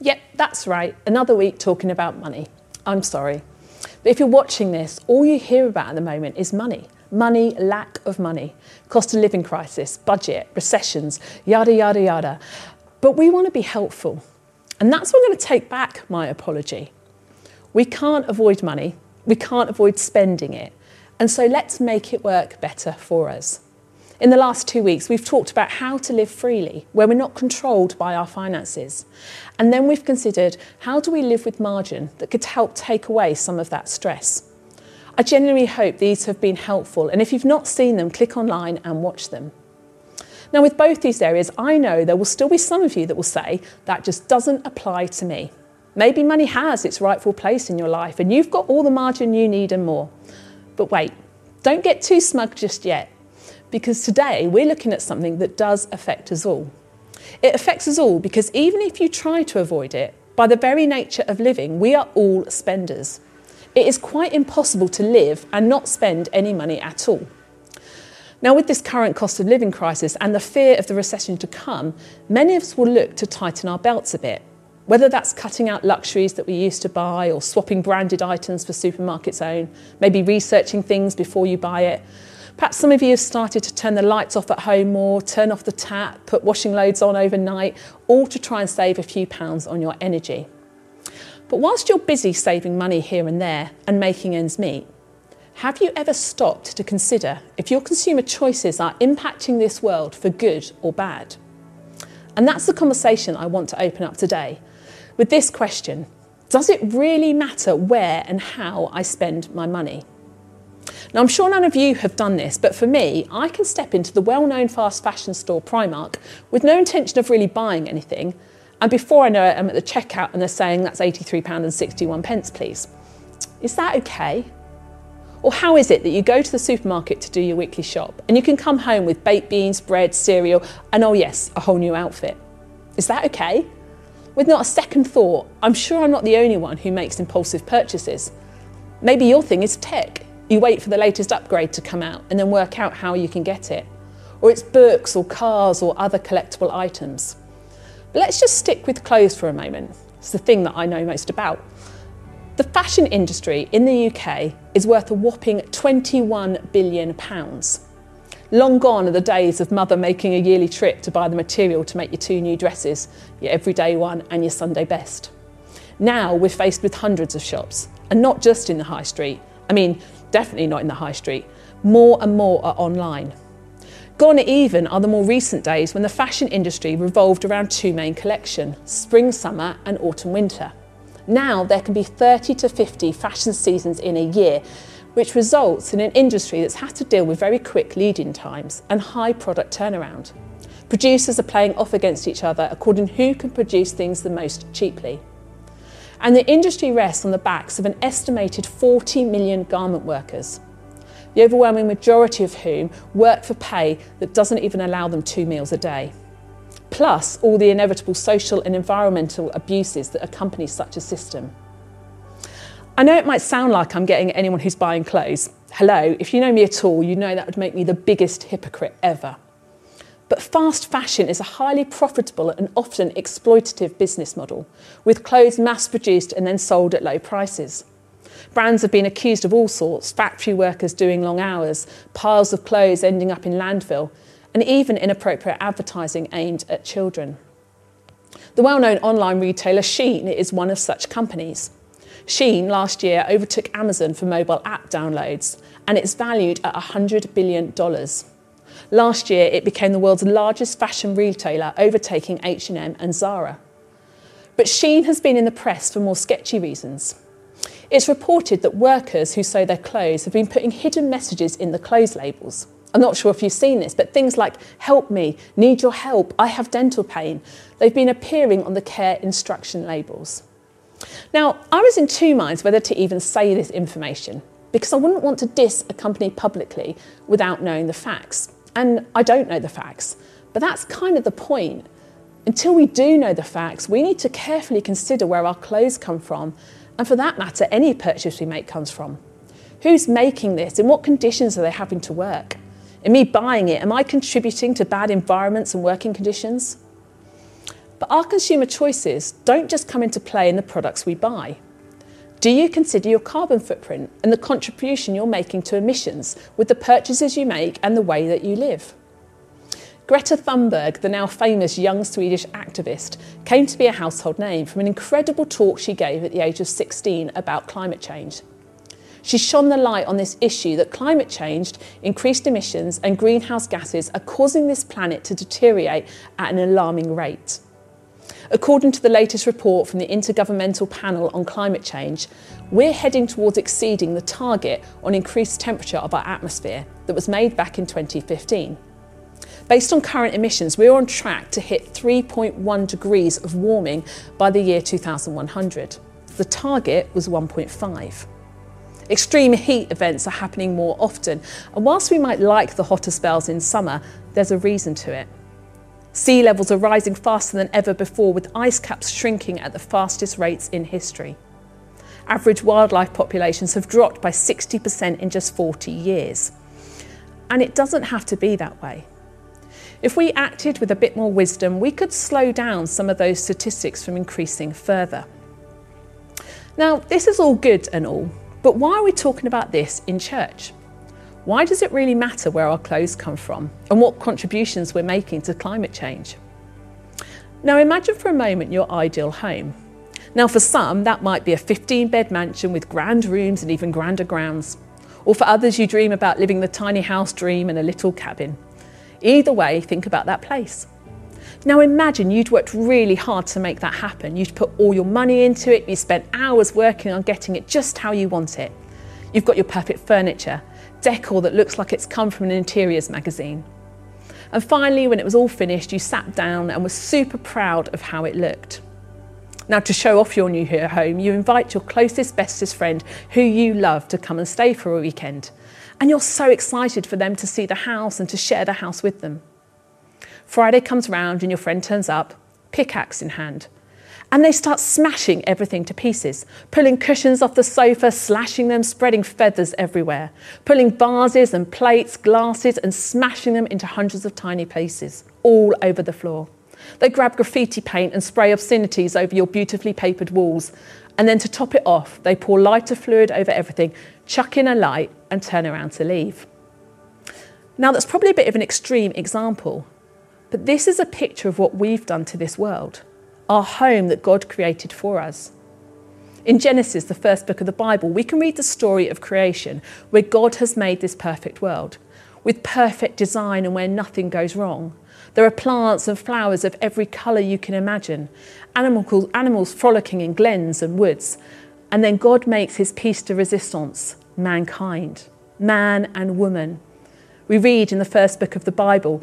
Yep, that's right, another week talking about money. I'm sorry. But if you're watching this, all you hear about at the moment is money. Money, lack of money, cost of living crisis, budget, recessions, yada, yada, yada. But we want to be helpful. And that's where I'm going to take back my apology. We can't avoid money. We can't avoid spending it. And so let's make it work better for us. In the last 2 weeks, we've talked about how to live freely, where we're not controlled by our finances. And then we've considered, how do we live with margin that could help take away some of that stress? I genuinely hope these have been helpful. And if you've not seen them, click online and watch them. Now, with both these areas, I know there will still be some of you that will say, that just doesn't apply to me. Maybe money has its rightful place in your life and you've got all the margin you need and more. But wait, don't get too smug just yet. Because today we're looking at something that does affect us all. It affects us all because even if you try to avoid it, by the very nature of living, we are all spenders. It is quite impossible to live and not spend any money at all. Now, with this current cost of living crisis and the fear of the recession to come, many of us will look to tighten our belts a bit, whether that's cutting out luxuries that we used to buy or swapping branded items for supermarkets' own, maybe researching things before you buy it. Perhaps some of you have started to turn the lights off at home more, turn off the tap, put washing loads on overnight, all to try and save a few pounds on your energy. But whilst you're busy saving money here and there and making ends meet, have you ever stopped to consider if your consumer choices are impacting this world for good or bad? And that's the conversation I want to open up today with this question: does it really matter where and how I spend my money? Now, I'm sure none of you have done this, but for me, I can step into the well-known fast fashion store Primark with no intention of really buying anything. And before I know it, I'm at the checkout and they're saying that's £83.61, please. Is that okay? Or how is it that you go to the supermarket to do your weekly shop and you can come home with baked beans, bread, cereal, and oh yes, a whole new outfit? Is that okay? With not a second thought, I'm sure I'm not the only one who makes impulsive purchases. Maybe your thing is tech. You wait for the latest upgrade to come out and then work out how you can get it. Or it's books or cars or other collectible items. But let's just stick with clothes for a moment. It's the thing that I know most about. The fashion industry in the UK is worth a whopping £21 billion. Long gone are the days of mother making a yearly trip to buy the material to make your two new dresses, your everyday one and your Sunday best. Now we're faced with hundreds of shops, and not just in the high street. I mean, definitely not in the high street. More and more are online. Gone even are the more recent days when the fashion industry revolved around two main collections, spring, summer and autumn, winter. Now there can be 30 to 50 fashion seasons in a year, which results in an industry that's had to deal with very quick lead-in times and high product turnaround. Producers are playing off against each other according to who can produce things the most cheaply. And the industry rests on the backs of an estimated 40 million garment workers, the overwhelming majority of whom work for pay that doesn't even allow them 2 meals a day. Plus all the inevitable social and environmental abuses that accompany such a system. I know it might sound like I'm getting at anyone who's buying clothes. Hello, if you know me at all, you know that would make me the biggest hypocrite ever. But fast fashion is a highly profitable and often exploitative business model, with clothes mass-produced and then sold at low prices. Brands have been accused of all sorts, factory workers doing long hours, piles of clothes ending up in landfill, and even inappropriate advertising aimed at children. The well-known online retailer Shein is one of such companies. Shein last year overtook Amazon for mobile app downloads, and it's valued at $100 billion. Last year, it became the world's largest fashion retailer, overtaking H&M and Zara. But Shein has been in the press for more sketchy reasons. It's reported that workers who sew their clothes have been putting hidden messages in the clothes labels. I'm not sure if you've seen this, but things like, "Help me, need your help, I have dental pain," they've been appearing on the care instruction labels. Now, I was in two minds whether to even say this information, because I wouldn't want to diss a company publicly without knowing the facts. And I don't know the facts, but that's kind of the point. Until we do know the facts, we need to carefully consider where our clothes come from, and for that matter, any purchase we make comes from. Who's making this? In what conditions are they having to work? In me buying it, am I contributing to bad environments and working conditions? But our consumer choices don't just come into play in the products we buy. Do you consider your carbon footprint and the contribution you're making to emissions with the purchases you make and the way that you live? Greta Thunberg, the now famous young Swedish activist, came to be a household name from an incredible talk she gave at the age of 16 about climate change. She shone the light on this issue that climate change, increased emissions and greenhouse gases are causing this planet to deteriorate at an alarming rate. According to the latest report from the Intergovernmental Panel on Climate Change, we're heading towards exceeding the target on increased temperature of our atmosphere that was made back in 2015. Based on current emissions, we're on track to hit 3.1 degrees of warming by the year 2100. The target was 1.5. Extreme heat events are happening more often, and whilst we might like the hotter spells in summer, there's a reason to it. Sea levels are rising faster than ever before, with ice caps shrinking at the fastest rates in history. Average wildlife populations have dropped by 60% in just 40 years. And it doesn't have to be that way. If we acted with a bit more wisdom, we could slow down some of those statistics from increasing further. Now, this is all good and all, but why are we talking about this in church? Why does it really matter where our clothes come from and what contributions we're making to climate change? Now imagine for a moment your ideal home. Now for some, that might be a 15-bed mansion with grand rooms and even grander grounds. Or for others, you dream about living the tiny house dream in a little cabin. Either way, think about that place. Now imagine you'd worked really hard to make that happen. You'd put all your money into it, you spent hours working on getting it just how you want it. You've got your perfect furniture, decor that looks like it's come from an interiors magazine. And finally, when it was all finished, you sat down and were super proud of how it looked. Now, to show off your new home, you invite your closest, bestest friend who you love to come and stay for a weekend. And you're so excited for them to see the house and to share the house with them. Friday comes round and your friend turns up, pickaxe in hand. And they start smashing everything to pieces, pulling cushions off the sofa, slashing them, spreading feathers everywhere, pulling vases and plates, glasses, and smashing them into hundreds of tiny pieces, all over the floor. They grab graffiti paint and spray obscenities over your beautifully papered walls. And then to top it off, they pour lighter fluid over everything, chuck in a light, and turn around to leave. Now, that's probably a bit of an extreme example, but this is a picture of what we've done to this world. Our home that God created for us. In Genesis, the first book of the Bible, we can read the story of creation, where God has made this perfect world, with perfect design and where nothing goes wrong. There are plants and flowers of every colour you can imagine, animals frolicking in glens and woods. And then God makes his piece de resistance, mankind, man and woman. We read in the first book of the Bible,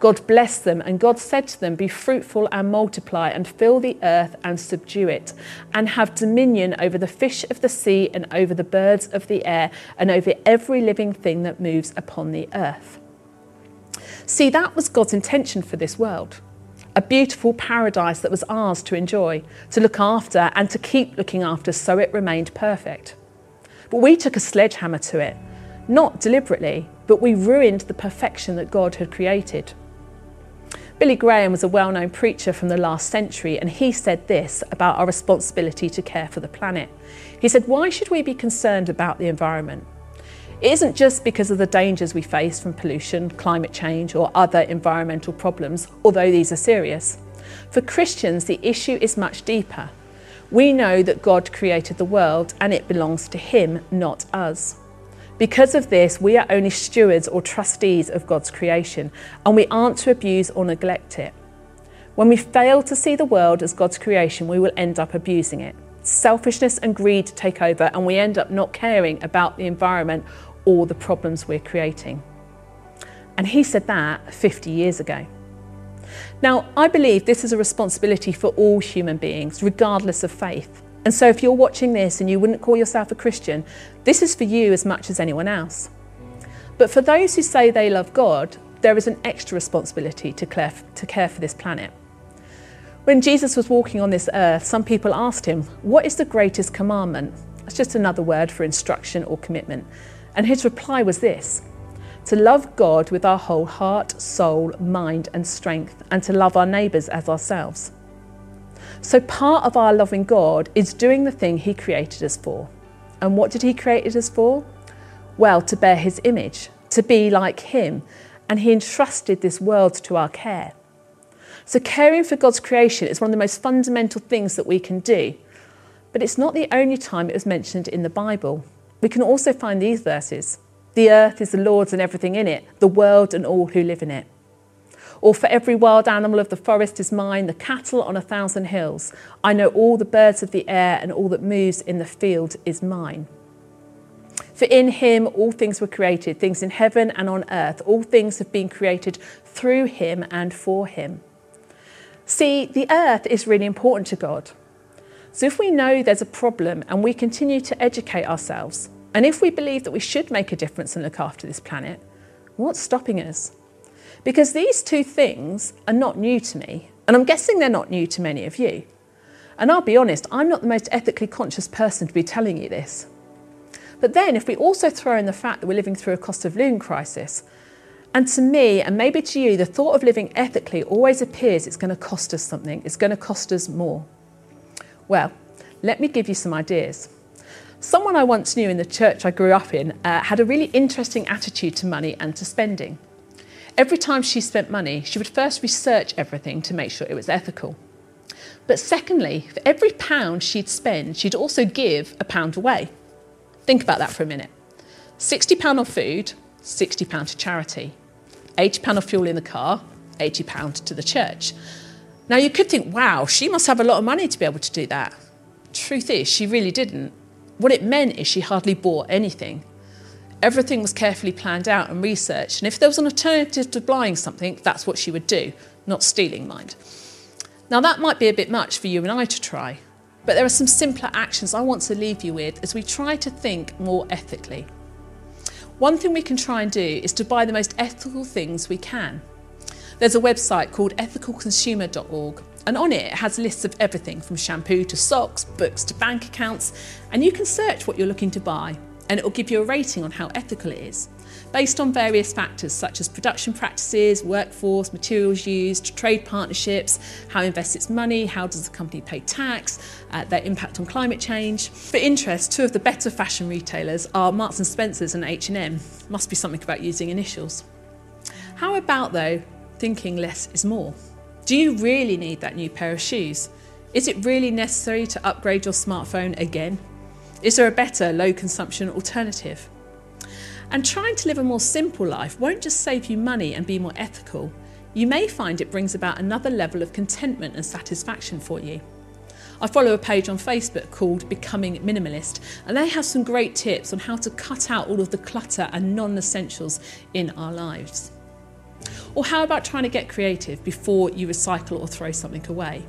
God blessed them, and God said to them, be fruitful and multiply and fill the earth and subdue it, and have dominion over the fish of the sea and over the birds of the air and over every living thing that moves upon the earth. See, that was God's intention for this world. A beautiful paradise that was ours to enjoy, to look after and to keep looking after so it remained perfect. But we took a sledgehammer to it, not deliberately, but we ruined the perfection that God had created. Billy Graham was a well-known preacher from the last century, and he said this about our responsibility to care for the planet. He said, why should we be concerned about the environment? It isn't just because of the dangers we face from pollution, climate change, or other environmental problems, although these are serious. For Christians, the issue is much deeper. We know that God created the world and it belongs to him, not us. Because of this, we are only stewards or trustees of God's creation, and we aren't to abuse or neglect it. When we fail to see the world as God's creation, we will end up abusing it. Selfishness and greed take over, and we end up not caring about the environment or the problems we're creating. And he said that 50 years ago. Now, I believe this is a responsibility for all human beings, regardless of faith. And so if you're watching this and you wouldn't call yourself a Christian, this is for you as much as anyone else. But for those who say they love God, there is an extra responsibility to care for this planet. When Jesus was walking on this earth, some people asked him, what is the greatest commandment? That's just another word for instruction or commitment. And his reply was this: to love God with our whole heart, soul, mind and strength, and to love our neighbours as ourselves. So part of our loving God is doing the thing he created us for. And what did he create us for? Well, to bear his image, to be like him. And he entrusted this world to our care. So caring for God's creation is one of the most fundamental things that we can do. But it's not the only time it was mentioned in the Bible. We can also find these verses. The earth is the Lord's and everything in it, the world and all who live in it. Or for every wild animal of the forest is mine, the cattle on 1,000 hills. I know all the birds of the air and all that moves in the field is mine. For in him all things were created, things in heaven and on earth. All things have been created through him and for him. See, the earth is really important to God. So if we know there's a problem and we continue to educate ourselves, and if we believe that we should make a difference and look after this planet, what's stopping us? Because these two things are not new to me, and I'm guessing they're not new to many of you. And I'll be honest, I'm not the most ethically conscious person to be telling you this. But then if we also throw in the fact that we're living through a cost of living crisis, and to me, and maybe to you, the thought of living ethically always appears it's going to cost us something, it's going to cost us more. Well, let me give you some ideas. Someone I once knew in the church I grew up in had a really interesting attitude to money and to spending. Every time she spent money, she would first research everything to make sure it was ethical. But secondly, for every pound she'd spend, she'd also give £1 away. Think about that for a minute. £60 on food, £60 to charity. £80 of fuel in the car, £80 to the church. Now you could think, wow, she must have a lot of money to be able to do that. Truth is, she really didn't. What it meant is she hardly bought anything. Everything was carefully planned out and researched, and if there was an alternative to buying something, that's what she would do, not stealing, mind. Now that might be a bit much for you and I to try, but there are some simpler actions I want to leave you with as we try to think more ethically. One thing we can try and do is to buy the most ethical things we can. There's a website called ethicalconsumer.org, and on it, it has lists of everything from shampoo to socks, books to bank accounts, and you can search what you're looking to buy, and it will give you a rating on how ethical it is, based on various factors such as production practices, workforce, materials used, trade partnerships, how it invests its money, how does the company pay tax, their impact on climate change. For interest, two of the better fashion retailers are Marks & Spencer's and H&M. Must be something about using initials. How about, though, thinking less is more? Do you really need that new pair of shoes? Is it really necessary to upgrade your smartphone again? Is there a better low consumption alternative? And trying to live a more simple life won't just save you money and be more ethical. You may find it brings about another level of contentment and satisfaction for you. I follow a page on Facebook called Becoming Minimalist, and they have some great tips on how to cut out all of the clutter and non-essentials in our lives. Or how about trying to get creative before you recycle or throw something away?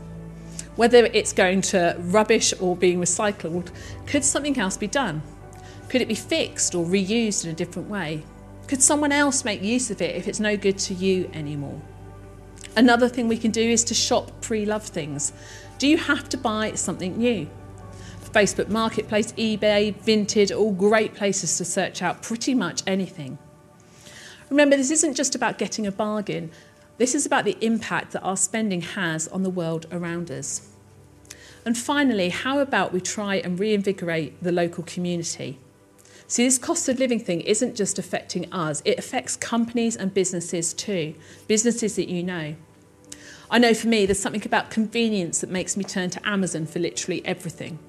Whether it's going to rubbish or being recycled, could something else be done? Could it be fixed or reused in a different way? Could someone else make use of it if it's no good to you anymore? Another thing we can do is to shop pre-loved things. Do you have to buy something new? Facebook Marketplace, eBay, Vinted, all great places to search out pretty much anything. Remember, this isn't just about getting a bargain. This is about the impact that our spending has on the world around us. And finally, how about we try and reinvigorate the local community? See, this cost of living thing isn't just affecting us. It affects companies and businesses too, businesses that you know. I know for me, there's something about convenience that makes me turn to Amazon for literally everything.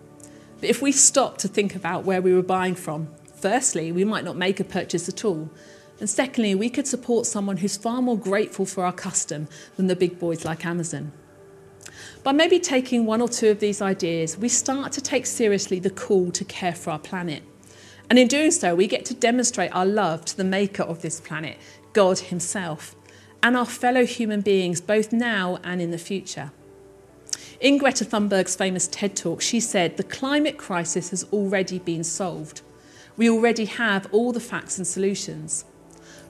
But if we stop to think about where we were buying from, firstly, we might not make a purchase at all. And secondly, we could support someone who's far more grateful for our custom than the big boys like Amazon. By maybe taking one or two of these ideas, we start to take seriously the call to care for our planet. And in doing so, we get to demonstrate our love to the maker of this planet, God himself, and our fellow human beings, both now and in the future. In Greta Thunberg's famous TED Talk, she said, "The climate crisis has already been solved. We already have all the facts and solutions."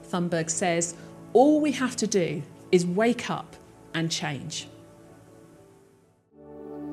Thunberg says, "All we have to do is wake up and change."